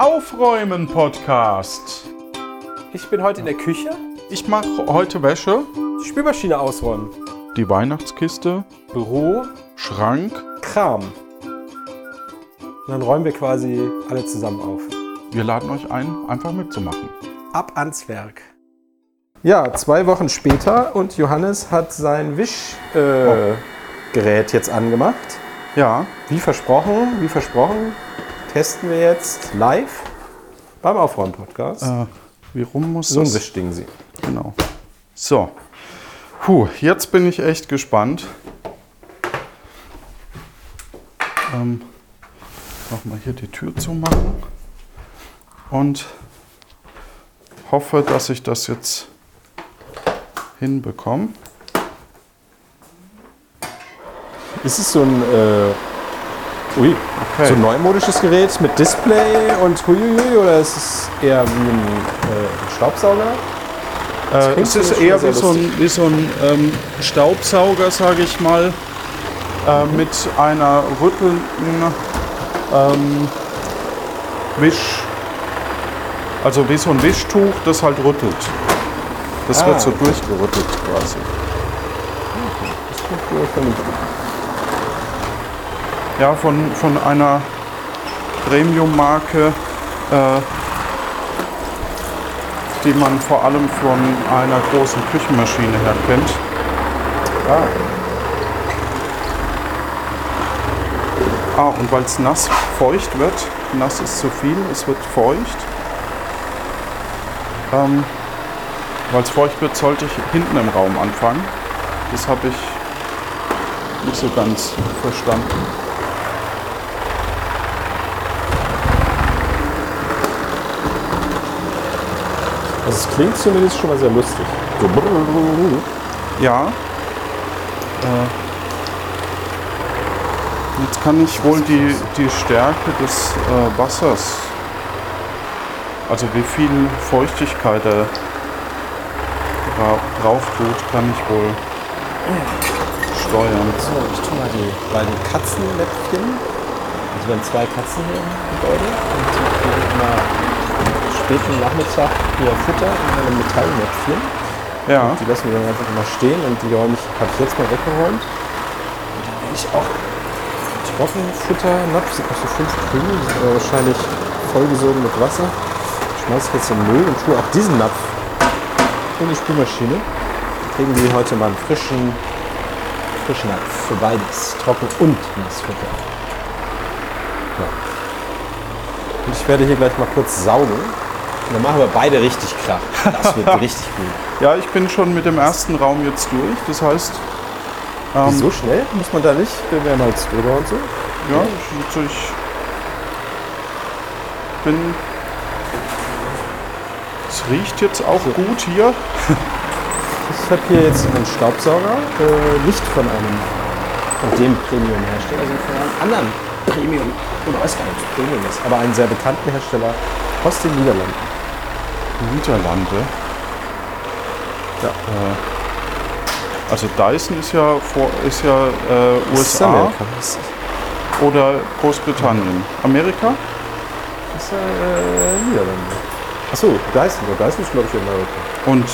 Aufräumen Podcast. Ich bin heute in der Küche. Ich mache heute Wäsche. Die Spülmaschine ausräumen. Die Weihnachtskiste. Büro. Schrank. Kram. Und dann räumen wir quasi alle zusammen auf. Wir laden euch ein, einfach mitzumachen. Ab ans Werk. Ja, 2 Wochen später und Johannes hat sein Wischgerät jetzt angemacht. Ja. Wie versprochen, testen wir jetzt live beim Aufräumen-Podcast. Wie rum muss so ein Wischding sehen. Genau. So. Jetzt bin ich echt gespannt. Nochmal hier die Tür zu machen. Und hoffe, dass ich das jetzt hinbekomme. Ist es so ein, so ein neumodisches Gerät mit Display und huiuiui, oder ist es eher wie ein Staubsauger? Es ist eher wie so ein Staubsauger, sage ich mal, mit einer rüttelnden Wisch. Also wie so ein Wischtuch, das halt rüttelt. Das wird so durchgerüttelt quasi. Ja, von einer Premium-Marke, die man vor allem von einer großen Küchenmaschine her kennt. Und weil es nass feucht wird, nass ist zu viel, es wird feucht. Weil es feucht wird, sollte ich hinten im Raum anfangen. Das habe ich nicht so ganz verstanden. Also es klingt zumindest schon mal sehr lustig. Ja. Jetzt kann ich wohl die Stärke des Wassers, also wie viel Feuchtigkeit er drauf tut, kann ich wohl steuern. So, ich tue mal die beiden Katzenläppchen. Also wir haben 2 Katzen hier im Gebäude und die kriegen immer späten Nachmittag ihr Futter in einem Metallnäpfchen. Ja. Und die lassen wir dann einfach immer stehen und die habe ich jetzt mal weggeräumt. Und dann werde ich auch Trockenfutternapf, sind auch so 5 Krümel, die sind aber wahrscheinlich vollgesogen mit Wasser. Schmeiße ich jetzt in Müll und tue auch diesen Napf in die Spülmaschine. Kriegen die heute mal einen frischen Napf für beides, trocken und Nassfutter. Ja. Und ich werde hier gleich mal kurz saugen. Und dann machen wir beide richtig Krach. Das wird richtig gut. Ja, ich bin schon mit dem ersten Raum jetzt durch. Das heißt... so schnell? Muss man da nicht? Wir werden halt drüber und so. Ja, ich bin... Es riecht jetzt auch gut hier. Ich habe hier jetzt einen Staubsauger, nicht von dem Premium-Hersteller, sondern von einem anderen Premium, oder weiß gar nicht, ob es Premium ist, aber einen sehr bekannten Hersteller aus den Niederlanden. Niederlande? Ja. Also Dyson ist ja USA oder Großbritannien. Amerika? Das ist ja Niederlande. Achso, Dyson ist glaube ich in Amerika. Und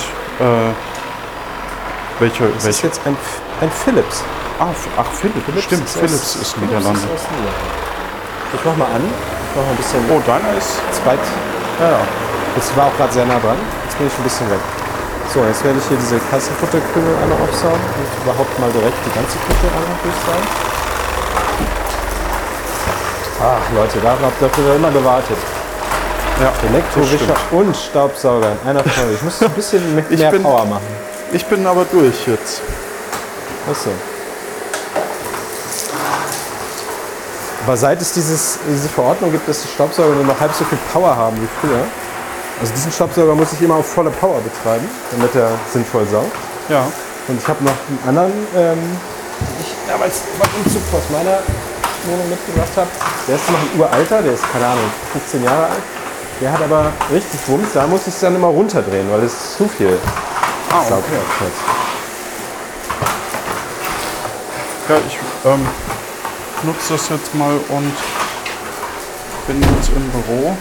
welche? Das ist jetzt ein Philips. Philips. Stimmt, Philips ist Niederlande. Ich mach mal an. Ich mach mal ein bisschen. Oh, deiner ist zweit. Ja. Das war auch gerade sehr nah dran. Jetzt bin ich ein bisschen weg. So, jetzt werde ich hier diese Kassenfutterkrümel einmal aufsaugen und überhaupt mal direkt die ganze Küche einmal durchsaugen. Ach Leute, darauf habt ihr immer gewartet. Ja, Elektrowischer und Staubsauger in einer Folge. Ich muss ein bisschen mehr Power machen. Ich bin aber durch jetzt. Achso. Aber seit es diese Verordnung gibt, dass die Staubsauger nur noch halb so viel Power haben wie früher. Also diesen Staubsauger muss ich immer auf volle Power betreiben, damit er sinnvoll saugt. Ja. Und ich habe noch einen anderen, den ich damals beim Umzug aus meiner Wohnung mitgebracht habe. Der ist noch ein Uralter, der ist, keine Ahnung, 15 Jahre alt. Der hat aber richtig Wumms, da muss ich es dann immer runterdrehen, weil es zu viel Saugkraft hat. Ja, ich nutze das jetzt mal und bin jetzt im Büro.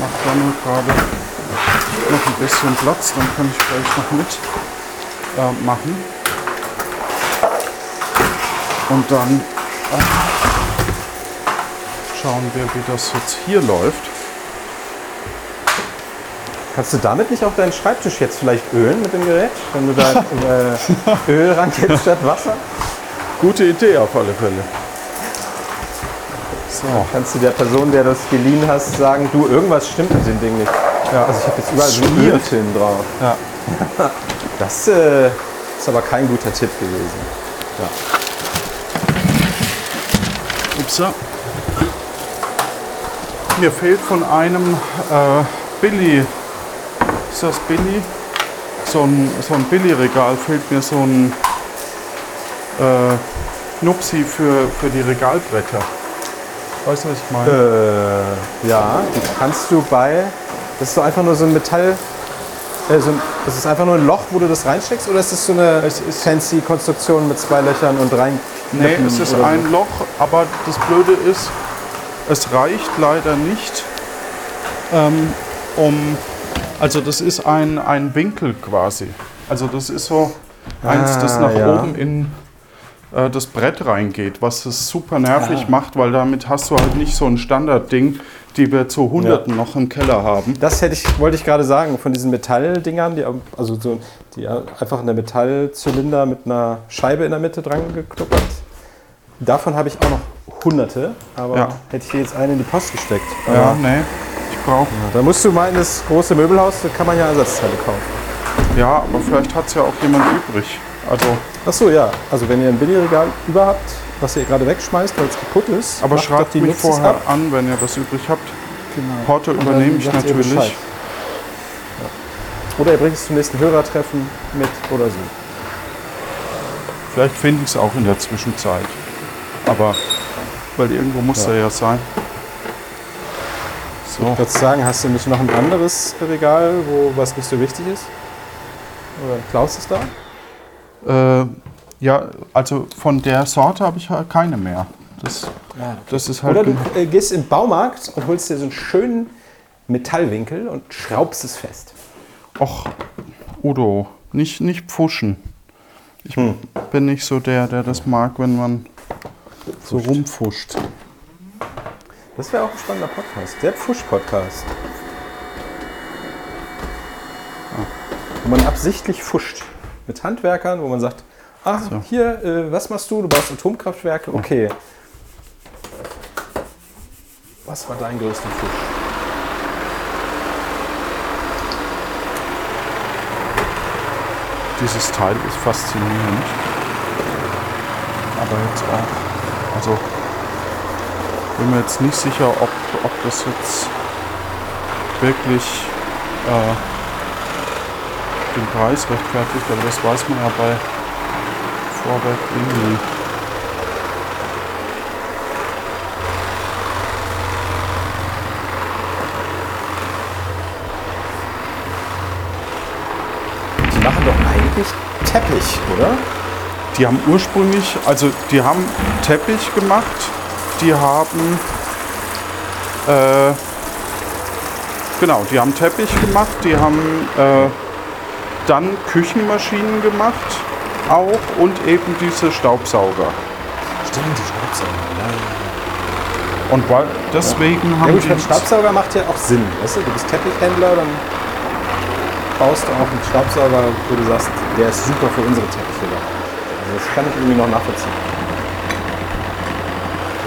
Macht da nur gerade noch ein bisschen Platz, dann kann ich gleich noch mit machen. Und dann schauen wir, wie das jetzt hier läuft. Kannst du damit nicht auf deinen Schreibtisch jetzt vielleicht ölen mit dem Gerät, wenn du da Öl rankst statt Wasser? Gute Idee auf alle Fälle. So. Kannst du der Person, der das geliehen hast, sagen, du, irgendwas stimmt mit dem Ding nicht. Ja. Also ich habe jetzt überall so Ölfilm drauf. Ja. Das ist aber kein guter Tipp gewesen. Ja. Upsa. Mir fehlt von einem Billy. Ist das Billy? So ein Billy-Regal fehlt mir, so ein Nupsi für die Regalbretter. Weißt du, was ich meine? Ja, die kannst du bei. Das ist doch einfach nur so ein Metall. Das ist einfach nur ein Loch, wo du das reinsteckst, oder ist das so eine fancy Konstruktion mit zwei Löchern und rein? Nee, es ist ein Loch, aber das Blöde ist, es reicht leider nicht, Also das ist ein Winkel quasi. Also das ist so eins, das nach oben in das Brett reingeht, was es super nervig macht, weil damit hast du halt nicht so ein Standardding, die wir zu Hunderten noch im Keller haben. Das wollte ich gerade sagen, von diesen Metalldingern, die einfach in der Metallzylinder mit einer Scheibe in der Mitte dran geknuppert. Davon habe ich auch noch Hunderte, aber hätte ich jetzt eine in die Post gesteckt. Nee, ich brauche. Ja, da musst du mal in das große Möbelhaus, da kann man ja Ersatzteile kaufen. Ja, aber vielleicht hat es ja auch jemand übrig. Achso, ja. Also wenn ihr ein Billigregal über habt, was ihr gerade wegschmeißt, weil es kaputt ist. Aber schreibt mir vorher an, wenn ihr das übrig habt. Genau. Porto übernehme ich natürlich. Ja. Oder ihr bringt es zum nächsten Hörertreffen mit oder so. Vielleicht finde ich es auch in der Zwischenzeit. Aber weil irgendwo muss er ja sein. So. Ich würde sagen, hast du nicht noch ein anderes Regal, wo was nicht so wichtig ist? Oder Klaus ist da? Ja, also von der Sorte habe ich halt keine mehr. Das ist halt. Oder du gehst im Baumarkt und holst dir so einen schönen Metallwinkel und schraubst es fest. Och, Udo, nicht pfuschen. Ich bin nicht so der das mag, wenn man so rumfuscht. Das wäre auch ein spannender Podcast, der Pfusch-Podcast. Wo man absichtlich fuscht. Mit Handwerkern, wo man sagt, hier, was machst du? Du baust Atomkraftwerke? Okay. Was war dein größter Fisch? Dieses Teil ist faszinierend. Aber jetzt auch, also bin mir jetzt nicht sicher, ob das jetzt wirklich den Preis rechtfertigt, aber das weiß man ja bei Vorwerk irgendwie. Die machen doch eigentlich Teppich, oder? Die haben ursprünglich, also die haben Teppich gemacht, dann Küchenmaschinen gemacht auch und eben diese Staubsauger. Stimmt, die Staubsauger, ja. Und weil deswegen haben wir. Ja, Staubsauger macht ja auch Sinn, weißt du? Du bist Teppichhändler, dann baust du auch einen Staubsauger, wo du sagst, der ist super für unsere Teppiche. Also das kann ich irgendwie noch nachvollziehen.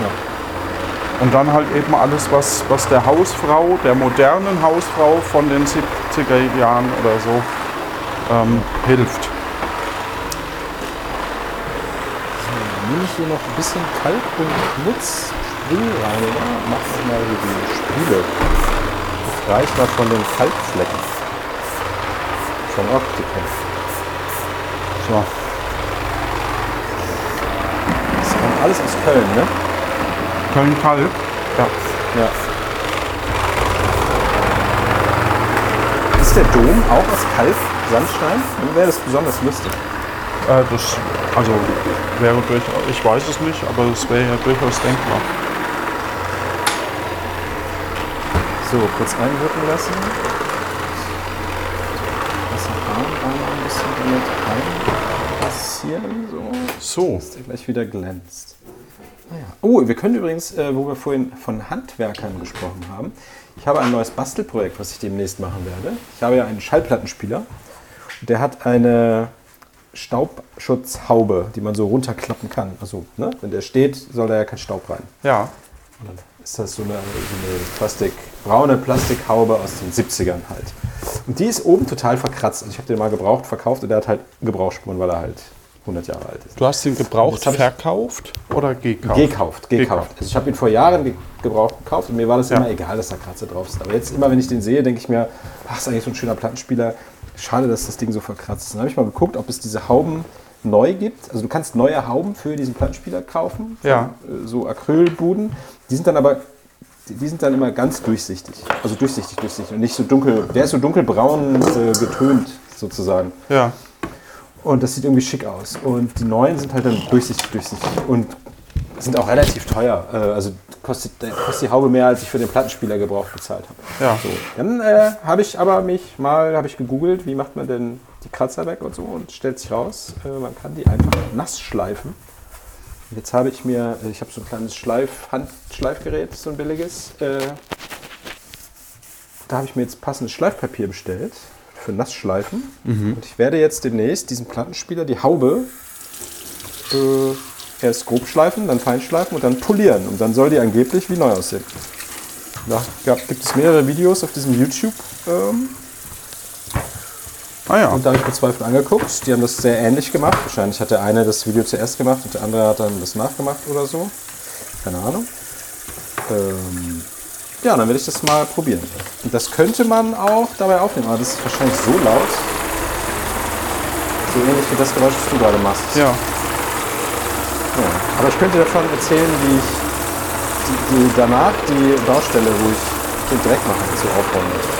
Ja. Und dann halt eben alles, was der Hausfrau, der modernen Hausfrau von den 70er Jahren oder so hilft. So, dann nehme ich hier noch ein bisschen Kalk und Schmutz, Sprüh rein, oder? Mach's mal hier die Sprühe. Das reicht mal von den Kalkflecken. Von Optiken. So. Das kommt alles aus Köln, ne? Köln-Kalk? Ja. Ist der Dom auch aus Kalk? Sandstein? Dann wäre das besonders lustig. Ich weiß es nicht, aber das wäre ja durchaus denkbar. So, kurz einwirken lassen. Das ein bisschen so. Dass der gleich wieder glänzt. Naja. Oh, wir können übrigens, wo wir vorhin von Handwerkern gesprochen haben, ich habe ein neues Bastelprojekt, was ich demnächst machen werde. Ich habe ja einen Schallplattenspieler. Der hat eine Staubschutzhaube, die man so runterklappen kann. Also, ne? Wenn der steht, soll da ja kein Staub rein. Ja. Und dann ist das so eine braune Plastikhaube aus den 70ern halt. Und die ist oben total verkratzt. Also ich habe den mal gebraucht verkauft und der hat halt Gebrauchsspuren, weil er halt 100 Jahre alt ist. Du hast ihn gebraucht verkauft oder gekauft? Gekauft. Also ich habe ihn vor Jahren gebraucht gekauft und mir war das immer egal, dass da Kratzer drauf ist. Aber jetzt immer, wenn ich den sehe, denke ich mir, ach, ist eigentlich so ein schöner Plattenspieler. Schade, dass das Ding so verkratzt ist. Dann habe ich mal geguckt, ob es diese Hauben neu gibt. Also du kannst neue Hauben für diesen Plattenspieler kaufen. Ja. So Acrylbuden. Die sind dann immer ganz durchsichtig. Also durchsichtig. Und nicht so dunkel. Der ist so dunkelbraun getönt sozusagen. Ja. Und das sieht irgendwie schick aus. Und die neuen sind halt dann durchsichtig. Und sind auch relativ teuer. Also kostet die Haube mehr, als ich für den Plattenspieler Gebrauch bezahlt habe. Ja. So. Dann habe ich gegoogelt, wie macht man denn die Kratzer weg und so. Und stellt sich raus, man kann die einfach nass schleifen. Jetzt habe ich mir, ich habe so ein kleines Handschleifgerät, so ein billiges. Da habe ich mir jetzt passendes Schleifpapier bestellt für Nassschleifen. Mhm. Und ich werde jetzt demnächst diesem Plattenspieler die Haube erst grob schleifen, dann feinschleifen und dann polieren. Und dann soll die angeblich wie neu aussehen. Da gibt es mehrere Videos auf diesem YouTube. Und da habe ich verzweifelt angeguckt. Die haben das sehr ähnlich gemacht. Wahrscheinlich hat der eine das Video zuerst gemacht und der andere hat dann das nachgemacht oder so. Keine Ahnung. Ja, dann werde ich das mal probieren. Und das könnte man auch dabei aufnehmen, aber das ist wahrscheinlich so laut. So ähnlich wie das Geräusch, was du gerade machst. Ja. Aber ich könnte davon erzählen, wie ich danach die Baustelle, wo ich den Dreck mache, zu aufräumen möchte.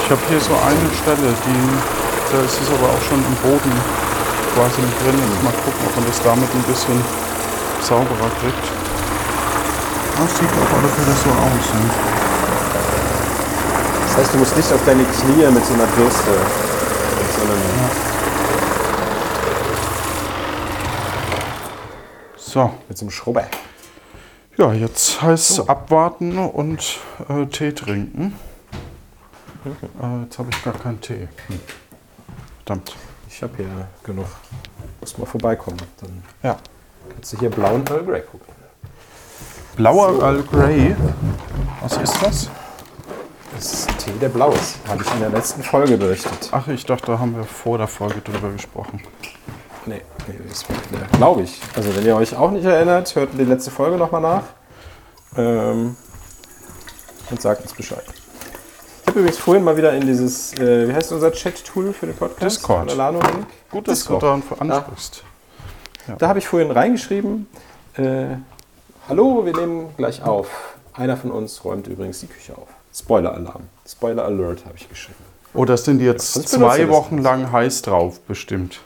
Ich habe hier so eine Stelle, da ist es aber auch schon im Boden quasi mit drin. Mal gucken, ob man das damit ein bisschen sauberer kriegt. Das sieht auf alle Fälle so aus. Ne? Das heißt, du musst nicht auf deine Knie mit so einer Bürste. So. Mit so einem Schrubber. Ja, jetzt heißt es abwarten und Tee trinken. Jetzt habe ich gar keinen Tee. Verdammt. Ich habe hier genug. Muss mal vorbeikommen. Dann kannst du hier blauen Earl Grey gucken. Blauer Earl Grey? Was ist das? Das ist ein Tee, der blau ist. Habe ich in der letzten Folge berichtet. Ach, ich dachte, da haben wir vor der Folge drüber gesprochen. Nee, das war nicht mehr. Glaube ich. Also, wenn ihr euch auch nicht erinnert, hört die letzte Folge nochmal nach. Und sagt uns Bescheid. Ich habe übrigens vorhin mal wieder in dieses, wie heißt unser Chat-Tool für den Podcast? Discord. Gut, dass du daran ansprichst. Ja. Da habe ich vorhin reingeschrieben, hallo, wir nehmen gleich auf. Einer von uns räumt übrigens die Küche auf. Spoiler-Alarm. Spoiler-Alert habe ich geschrieben. Oh, das sind jetzt 2 Wochen lang heiß drauf, bestimmt.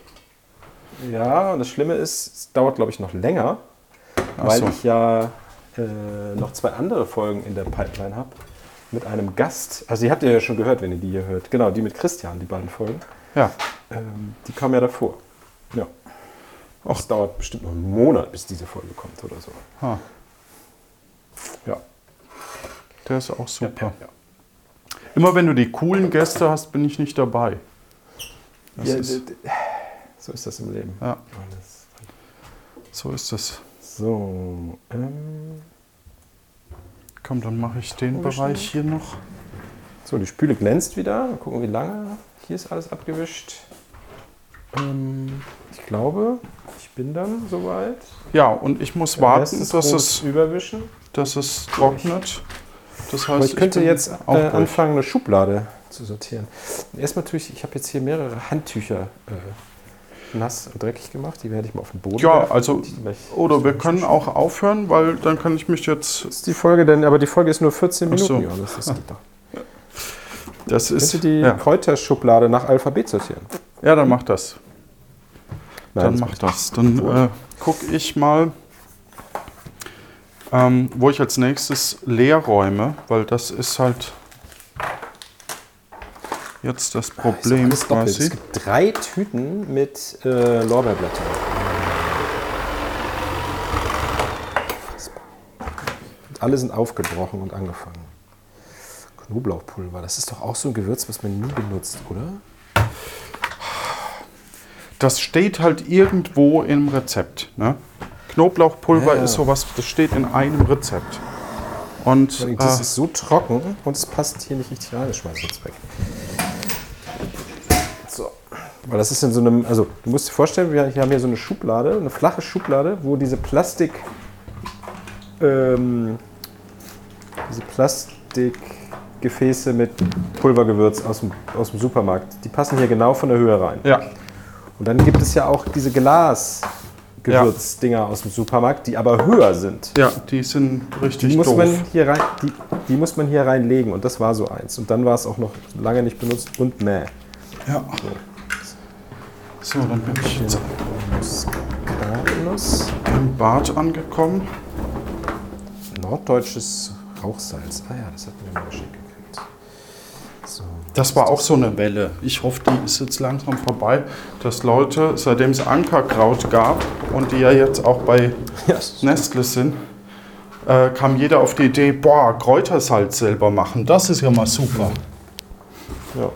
Ja, und das Schlimme ist, es dauert, glaube ich, noch länger, weil ich ja noch 2 andere Folgen in der Pipeline habe. Mit einem Gast, also die habt ihr ja schon gehört, wenn ihr die hier hört. Genau, die mit Christian, die beiden Folgen. Ja. Die kamen ja davor. Ja. Auch es dauert bestimmt noch einen Monat, bis diese Folge kommt oder so. Ha. Ja. Der ist auch super. Ja. Immer wenn du die coolen Gäste hast, bin ich nicht dabei. So ist das im Leben. Ja. So ist das. So. Komm, dann mache ich den Bereich hier noch. So, die Spüle glänzt wieder. Mal gucken, wie lange. Hier ist alles abgewischt. Ich glaube, ich bin dann soweit. Ja, und ich muss warten, dass es trocknet. Das heißt, aber ich könnte jetzt anfangen, eine Schublade zu sortieren. Erstmal tue ich habe jetzt hier mehrere Handtücher nass und dreckig gemacht, die werde ich mal auf den Boden werfen. Also oder wir können auch aufhören, weil dann kann ich mich jetzt... Ist die Folge denn, aber die Folge ist nur 14 Minuten. So. Ja, das geht doch. Das ist... Könnt ihr die Kräuterschublade nach Alphabet sortieren? Ja, dann mach das. Nein, dann mach das. Dann gucke ich mal, Wo ich als nächstes leer räume, weil das ist halt jetzt das Problem quasi. Es gibt 3 Tüten mit Lorbeerblättern. Alle sind aufgebrochen und angefangen. Knoblauchpulver, das ist doch auch so ein Gewürz, was man nie benutzt, oder? Das steht halt irgendwo im Rezept, ne? Knoblauchpulver ist sowas, das steht in einem Rezept. Und das ist so trocken und es passt hier nicht richtig rein, ich schmeiße jetzt weg. So. Weil das ist in so einem, also du musst dir vorstellen, wir haben hier so eine Schublade, eine flache Schublade, wo diese Plastik, diese Plastikgefäße mit Pulvergewürz aus dem Supermarkt, die passen hier genau von der Höhe rein. Ja. Und dann gibt es ja auch diese Glasgewürzdinger aus dem Supermarkt, die aber höher sind. Ja, die sind richtig die muss man hier reinlegen und das war so eins. Und dann war es auch noch lange nicht benutzt und mäh. Ja. So, dann bin ich jetzt im Bad angekommen. Norddeutsches Rauchsalz. Ah ja, das hat mir mal geschickt. Das war auch so eine Welle. Ich hoffe, die ist jetzt langsam vorbei, dass Leute, seitdem es Ankerkraut gab und die ja jetzt auch bei Nestlé sind, kam jeder auf die Idee, boah, Kräutersalz selber machen, das ist ja mal super. Ja.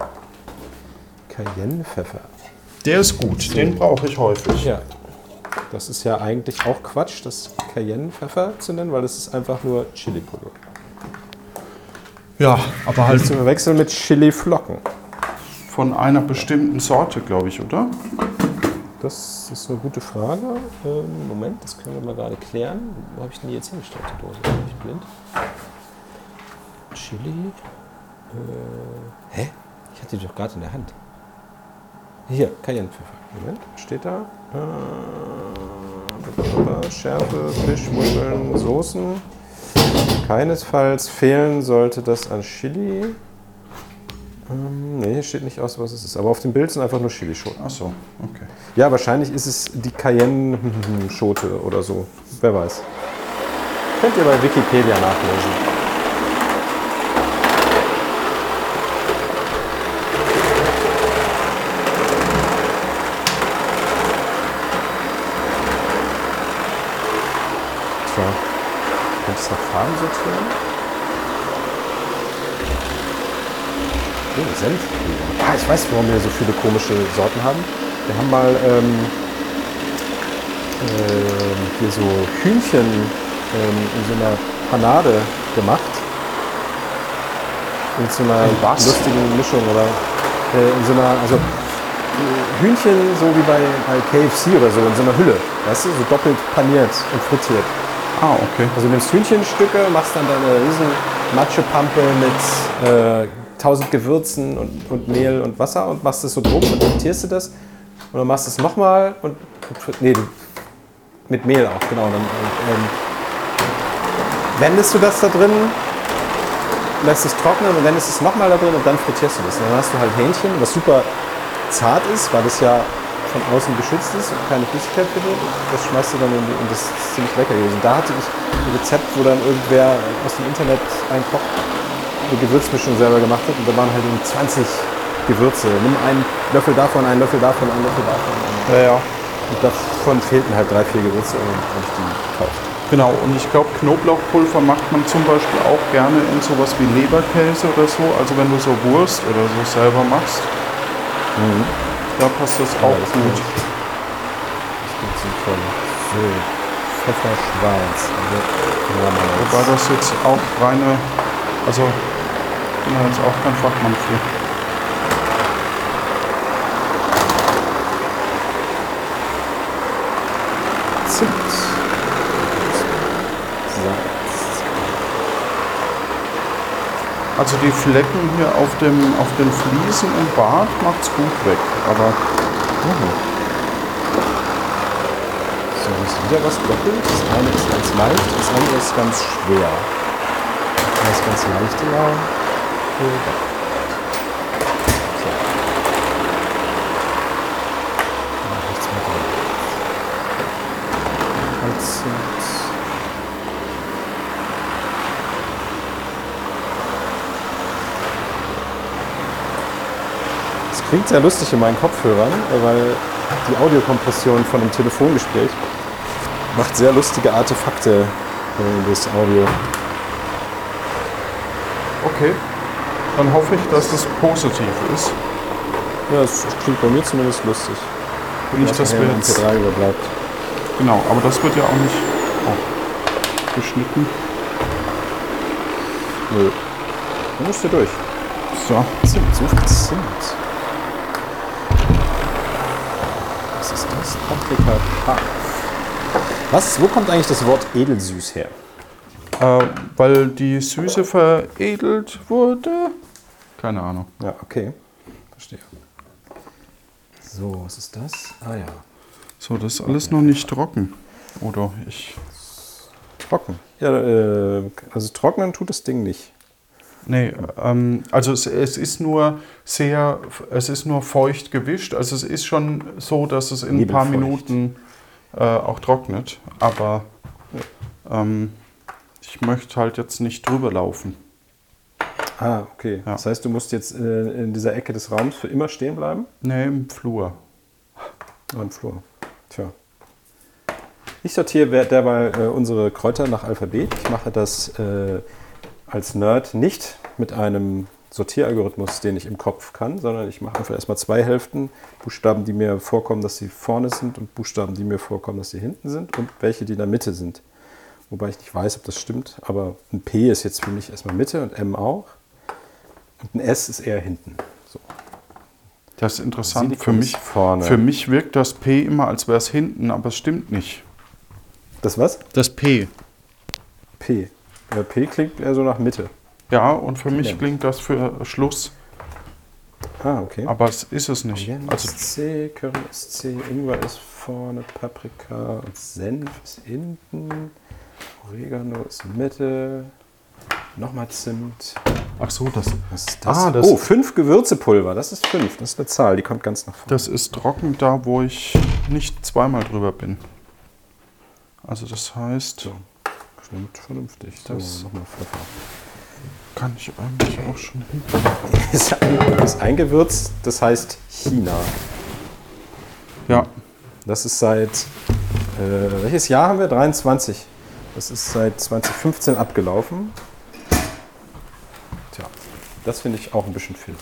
Cayennepfeffer. Der ist gut, den brauche ich häufig. Ja. Das ist ja eigentlich auch Quatsch, das Cayennepfeffer zu nennen, weil das ist einfach nur Chili-Pulver. Ja, aber halt zum Wechsel mit Chili-Flocken. Von einer bestimmten Sorte, glaube ich, oder? Das ist eine gute Frage. Moment, das können wir mal gerade klären. Wo habe ich denn die jetzt hingestellt, die Dose? Bin ich blind? Chili. Hä? Ich hatte die doch gerade in der Hand. Hier, Cayennepfeffer. Moment, steht da. Schärfe, Fisch, Muscheln, Soßen. Keinesfalls fehlen sollte das an Chili. Ne, hier steht nicht aus, was es ist. Aber auf dem Bild sind einfach nur Chilischoten. Ach so, okay. Ja, wahrscheinlich ist es die Cayenne-Schote oder so. Wer weiß. Könnt ihr bei Wikipedia nachlesen. Nach Farben sortieren. Oh, Senf. Ah, ich weiß, warum wir so viele komische Sorten haben. Wir haben mal hier so Hühnchen in so einer Panade gemacht. In so einer lustigen Mischung oder in so einer, also Hühnchen so wie bei KFC oder so, in so einer Hülle. Weißt du, so doppelt paniert und frittiert. Ah, okay. Also du nimmst Hühnchenstücke, machst dann deine riesen Matschepampe mit 1000 Gewürzen und Mehl und Wasser und machst das so drum und frittierst du das und dann machst du es nochmal mit Mehl auch, genau. Dann wendest du das da drin, lässt es trocknen und wendest es nochmal da drin und dann frittierst du das. Und dann hast du halt Hähnchen, was super zart ist, weil das ja von außen geschützt ist und keine Flüssigkeit bildet, das schmeißt du dann in die, und das ist ziemlich lecker gewesen. Da hatte ich ein Rezept, wo dann irgendwer aus dem Internet einen Koch eine Gewürzmischung selber gemacht hat und da waren halt 20 Gewürze. Nimm einen Löffel davon, einen Löffel davon, einen Löffel davon. Ja. Und davon fehlten halt 3, 4 Gewürze und dann habe ich die gekauft. Genau, und ich glaube, Knoblauchpulver macht man zum Beispiel auch gerne in sowas wie Leberkäse oder so, also wenn du so Wurst oder so selber machst. Mhm. Da passt das auch gut. Das ist toll. So, Pfefferschweiß. Wobei das jetzt auch reine, also ich bin jetzt auch kein Fachmann für. Zimt. Salz. Also die Flecken hier auf den Fliesen im Bad macht's gut weg. Aber so, ist wieder was doppelt. Das eine ist ganz leicht, das andere ist ganz schwer. Das ist ganz leicht, ja. Nichts mehr drin. Klingt sehr lustig in meinen Kopfhörern, weil die Audiokompression von einem Telefongespräch macht sehr lustige Artefakte des Audio. Okay, dann hoffe ich, dass das positiv ist. Ja, das klingt bei mir zumindest lustig. Und nicht, dass wir jetzt... MP3 überbleibt. Genau, aber das wird ja auch nicht geschnitten. Nö. Dann musst du durch. So. Zimt. Was ist das? Ankerkraut. Was? Wo kommt eigentlich das Wort edelsüß her? Weil die Süße veredelt wurde. Keine Ahnung. Ja, okay. Verstehe. So, was ist das? Ah ja. So, das ist alles noch nicht trocken. Oder ich... Trocken? Ja, also trocknen tut das Ding nicht. Nee, also es ist nur feucht gewischt. Also es ist schon so, dass es in ein paar Minuten auch trocknet. Aber ich möchte halt jetzt nicht drüber laufen. Ah, okay. Ja. Das heißt, du musst jetzt in dieser Ecke des Raums für immer stehen bleiben? Nee, im Flur. Ah, im Flur. Tja. Ich sortiere derweil unsere Kräuter nach Alphabet. Ich mache das als Nerd nicht mit einem Sortieralgorithmus, den ich im Kopf kann, sondern ich mache einfach erstmal zwei Hälften. Buchstaben, die mir vorkommen, dass sie vorne sind, und Buchstaben, die mir vorkommen, dass sie hinten sind, und welche, die in der Mitte sind. Wobei ich nicht weiß, ob das stimmt, aber ein P ist jetzt für mich erstmal Mitte und M auch. Und ein S ist eher hinten. So. Das ist interessant. Für mich wirkt das P immer, als wäre es hinten, aber es stimmt nicht. Das was? Das P. P. Ja, P klingt eher so nach Mitte. Ja, und für mich klingt das für Schluss. Ah, okay. Aber es ist es nicht. Coriander ist C, Curry ist C, Ingwer ist vorne, Paprika und Senf ist hinten, Oregano ist Mitte, nochmal Zimt. Ach so, das ist das. Ah, das. Oh, 5 Gewürzepulver, das ist 5. Das ist eine Zahl, die kommt ganz nach vorne. Das ist trocken da, wo ich nicht zweimal drüber bin. Also das heißt... So. Stimmt, vernünftig. Das so, kann ich eigentlich auch schon hin. Ist eingewürzt, das heißt China. Ja. Das ist seit, welches Jahr haben wir? 23. Das ist seit 2015 abgelaufen. Tja, das finde ich auch ein bisschen viel.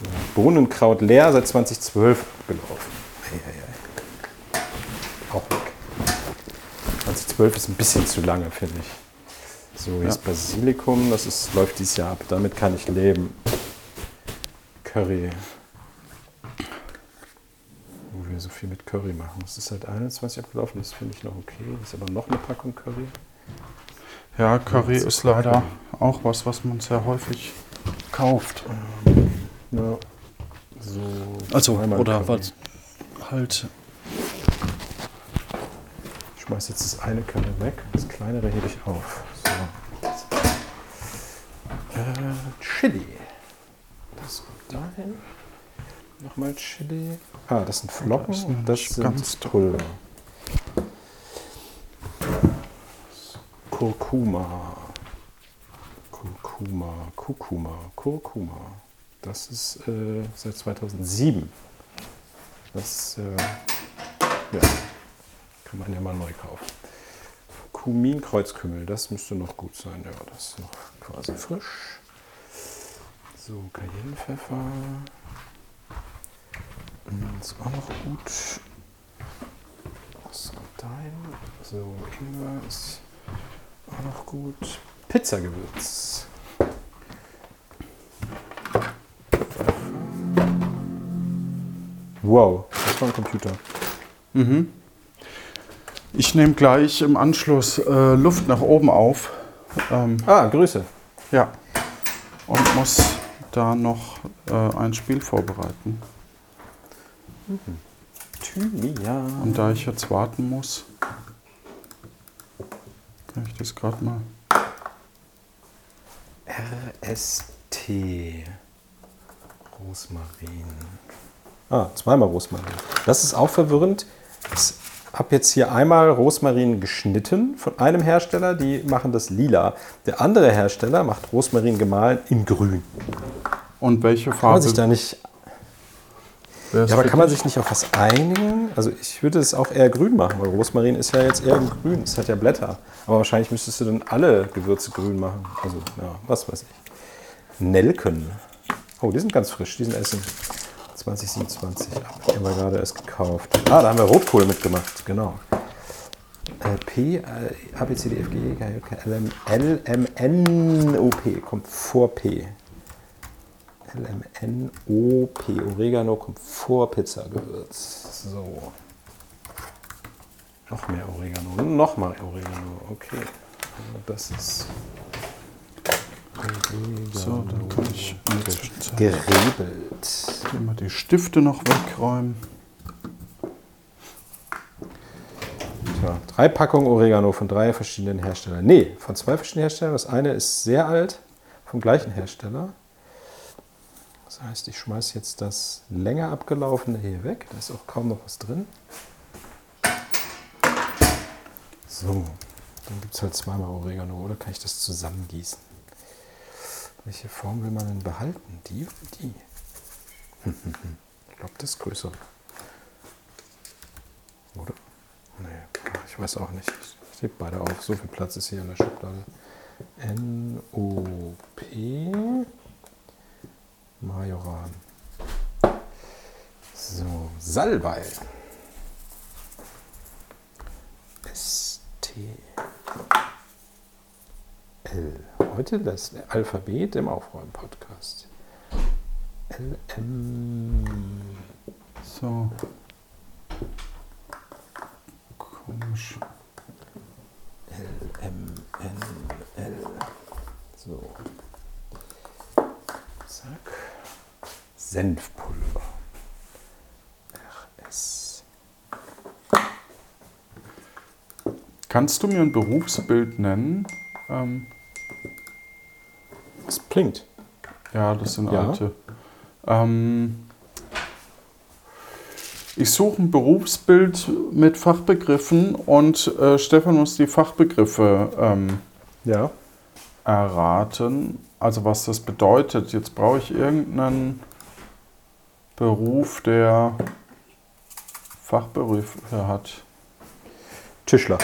So, Bohnenkraut leer, seit 2012 abgelaufen. Auch weg. 12 ist ein bisschen zu lange, finde ich. So, jetzt Basilikum, das ist, läuft dieses Jahr ab. Damit kann ich leben. Curry. Wo wir so viel mit Curry machen. Das ist halt 21 abgelaufen, das finde ich noch okay. Das ist aber noch eine Packung Curry. Ja, Curry ist leider auch was man sehr häufig kauft. Ja. So, also, oder was halt... Ich schmeiß jetzt das eine Curry weg, das kleinere hebe ich auf. So. Chili. Das kommt dahin. Nochmal Chili. Ah, das sind Flocken und das sind Pulver. Kurkuma. Das ist seit 2007. Das ja. Kann man ja mal neu kaufen. Kumin-Kreuzkümmel, das müsste noch gut sein. Ja, das ist noch quasi frisch. So, Cayennepfeffer. Das ist auch noch gut. Das kommt dahin. So, Ingwer ist auch noch gut. Pizzagewürz. Wow, das war ein Computer. Mhm. Ich nehme gleich im Anschluss Luft nach oben auf. Grüße. Ja. Und muss da noch ein Spiel vorbereiten. Mhm. Thymian. Und da ich jetzt warten muss, kann ich das gerade mal... RST. Rosmarin. Ah, zweimal Rosmarin. Das ist auch verwirrend. Ich habe jetzt hier einmal Rosmarin geschnitten von einem Hersteller, die machen das lila. Der andere Hersteller macht Rosmarin gemahlen in grün. Und welche Farbe? Kann man sich da nicht Ja, aber kann man sich nicht auf was einigen? Also ich würde es auch eher grün machen, weil Rosmarin ist ja jetzt eher grün, es hat ja Blätter. Aber wahrscheinlich müsstest du dann alle Gewürze grün machen. Also, ja, was weiß ich. Nelken. Oh, die sind ganz frisch, die sind Essen. 2027, haben wir gerade erst gekauft. Ah, da haben wir Rotkohl mitgemacht, genau. P, A, B, C, D, F, G, K, J, K, L, M, L, M, N, O, P kommt vor P. L, M, N, O, P. Oregano kommt vor Pizzagewürz. So. Noch mehr Oregano. Nochmal Oregano. Okay. Das ist. Oregano. So, dann kann ich gerebelt. Immer die Stifte noch wegräumen. Ja, 3 Packungen Oregano von 3 verschiedenen Herstellern. Nee, von 2 verschiedenen Herstellern. Das eine ist sehr alt, vom gleichen Hersteller. Das heißt, ich schmeiße jetzt das länger abgelaufene hier weg. Da ist auch kaum noch was drin. So, dann gibt es halt zweimal Oregano. Oder kann ich das zusammengießen? Welche Form will man denn behalten? Die oder die? Ich glaube, das ist größer. Oder? Nee, ich weiß auch nicht. Ich heb beide auf. So viel Platz ist hier in der Schublade. N-O-P Majoran. So, Salbei. S-T-L. Heute das Alphabet im Aufräumen-Podcast. L-M. So. Komisch. L-M-N-L. So. Zack. Senfpulver. RS. Kannst du mir ein Berufsbild nennen? Das blinkt. Ja, das sind alte. Ich suche ein Berufsbild mit Fachbegriffen und Stefan muss die Fachbegriffe erraten. Also was das bedeutet. Jetzt brauche ich irgendeinen Beruf, der Fachberufe hat. Tischler.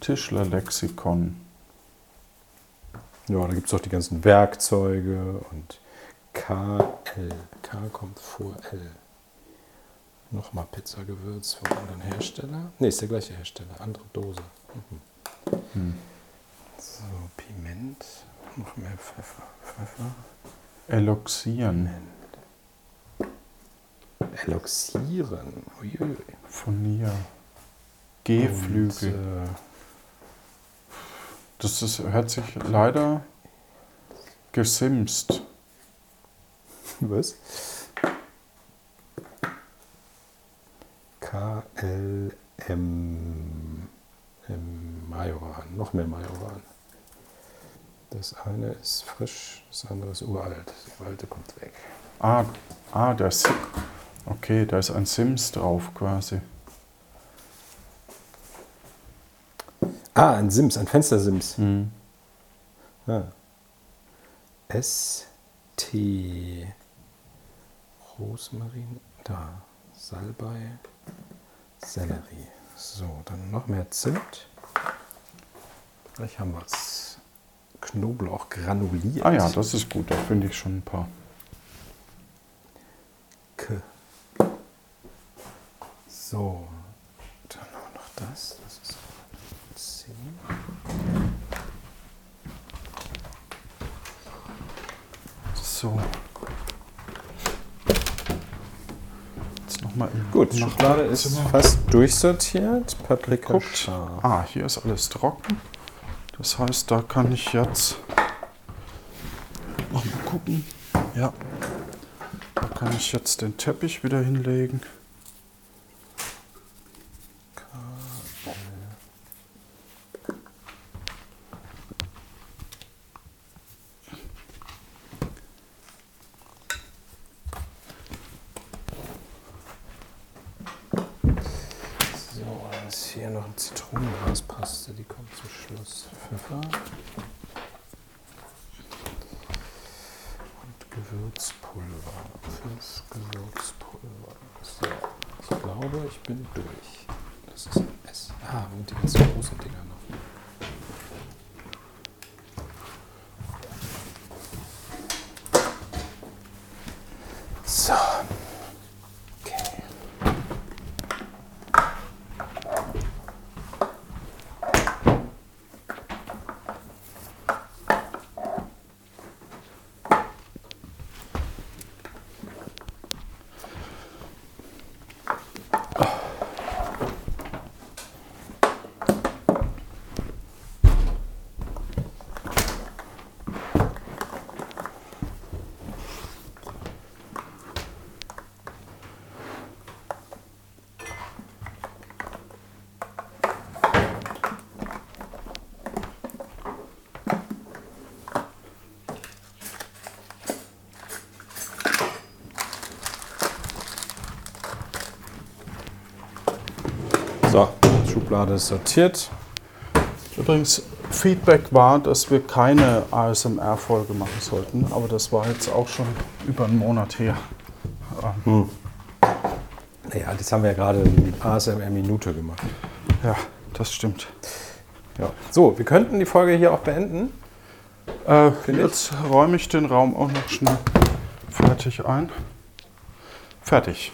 Tischlerlexikon. Ja, da gibt es auch die ganzen Werkzeuge und KL. K kommt vor L. Nochmal Pizzagewürz vom anderen Hersteller. Ne, ist der gleiche Hersteller, andere Dose. So, Piment, noch mehr Pfeffer. Eloxieren. Eloxieren. Uiuiui. Furnier. Gehflügel. Und, das hört sich leider gesimst. Was? KLM Majoran. Noch mehr Majoran. Das eine ist frisch, das andere ist uralt. Die alte kommt weg. Ah, das. Okay, da ist ein Sims drauf quasi. Ah, ein Sims, ein Fenstersims. Mhm. Ah. S-T. Rosmarin. Da. Salbei. Sellerie. So, dann noch mehr Zimt. Gleich haben wir es. Knoblauch granuliert. Ah ja, das ist gut. Da finde ich schon ein paar. K. So. Dann haben wir noch das. Das ist so. Jetzt nochmal. Gut, die Schublade ist fast durchsortiert. Paprika. Hier ist alles trocken. Das heißt, da kann ich jetzt mal gucken. Ja. Da kann ich jetzt den Teppich wieder hinlegen. Hier noch eine Zitronengraspaste, die kommt zum Schluss. Pfeffer. Gewürzpulver. 5 Gewürzpulver. So, ich glaube, ich bin durch. Das ist ein S. Ah, und die ganzen großen Dinger noch. So. Okay. Schublade sortiert. Übrigens, Feedback war, dass wir keine ASMR-Folge machen sollten, aber das war jetzt auch schon über einen Monat her. Naja, das haben wir ja gerade eine ASMR-Minute gemacht. Ja, das stimmt. Ja. So, wir könnten die Folge hier auch beenden. Jetzt räume ich den Raum auch noch schnell fertig ein. Fertig.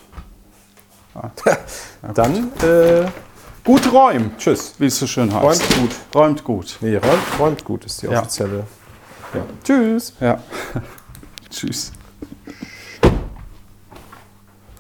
Ah. Dann... Gut räumen. Tschüss. Wie es so schön heißt. Räumt gut. Räumt gut. Nee, räumt gut ist die offizielle. Ja. Ja. Tschüss. Ja. Tschüss.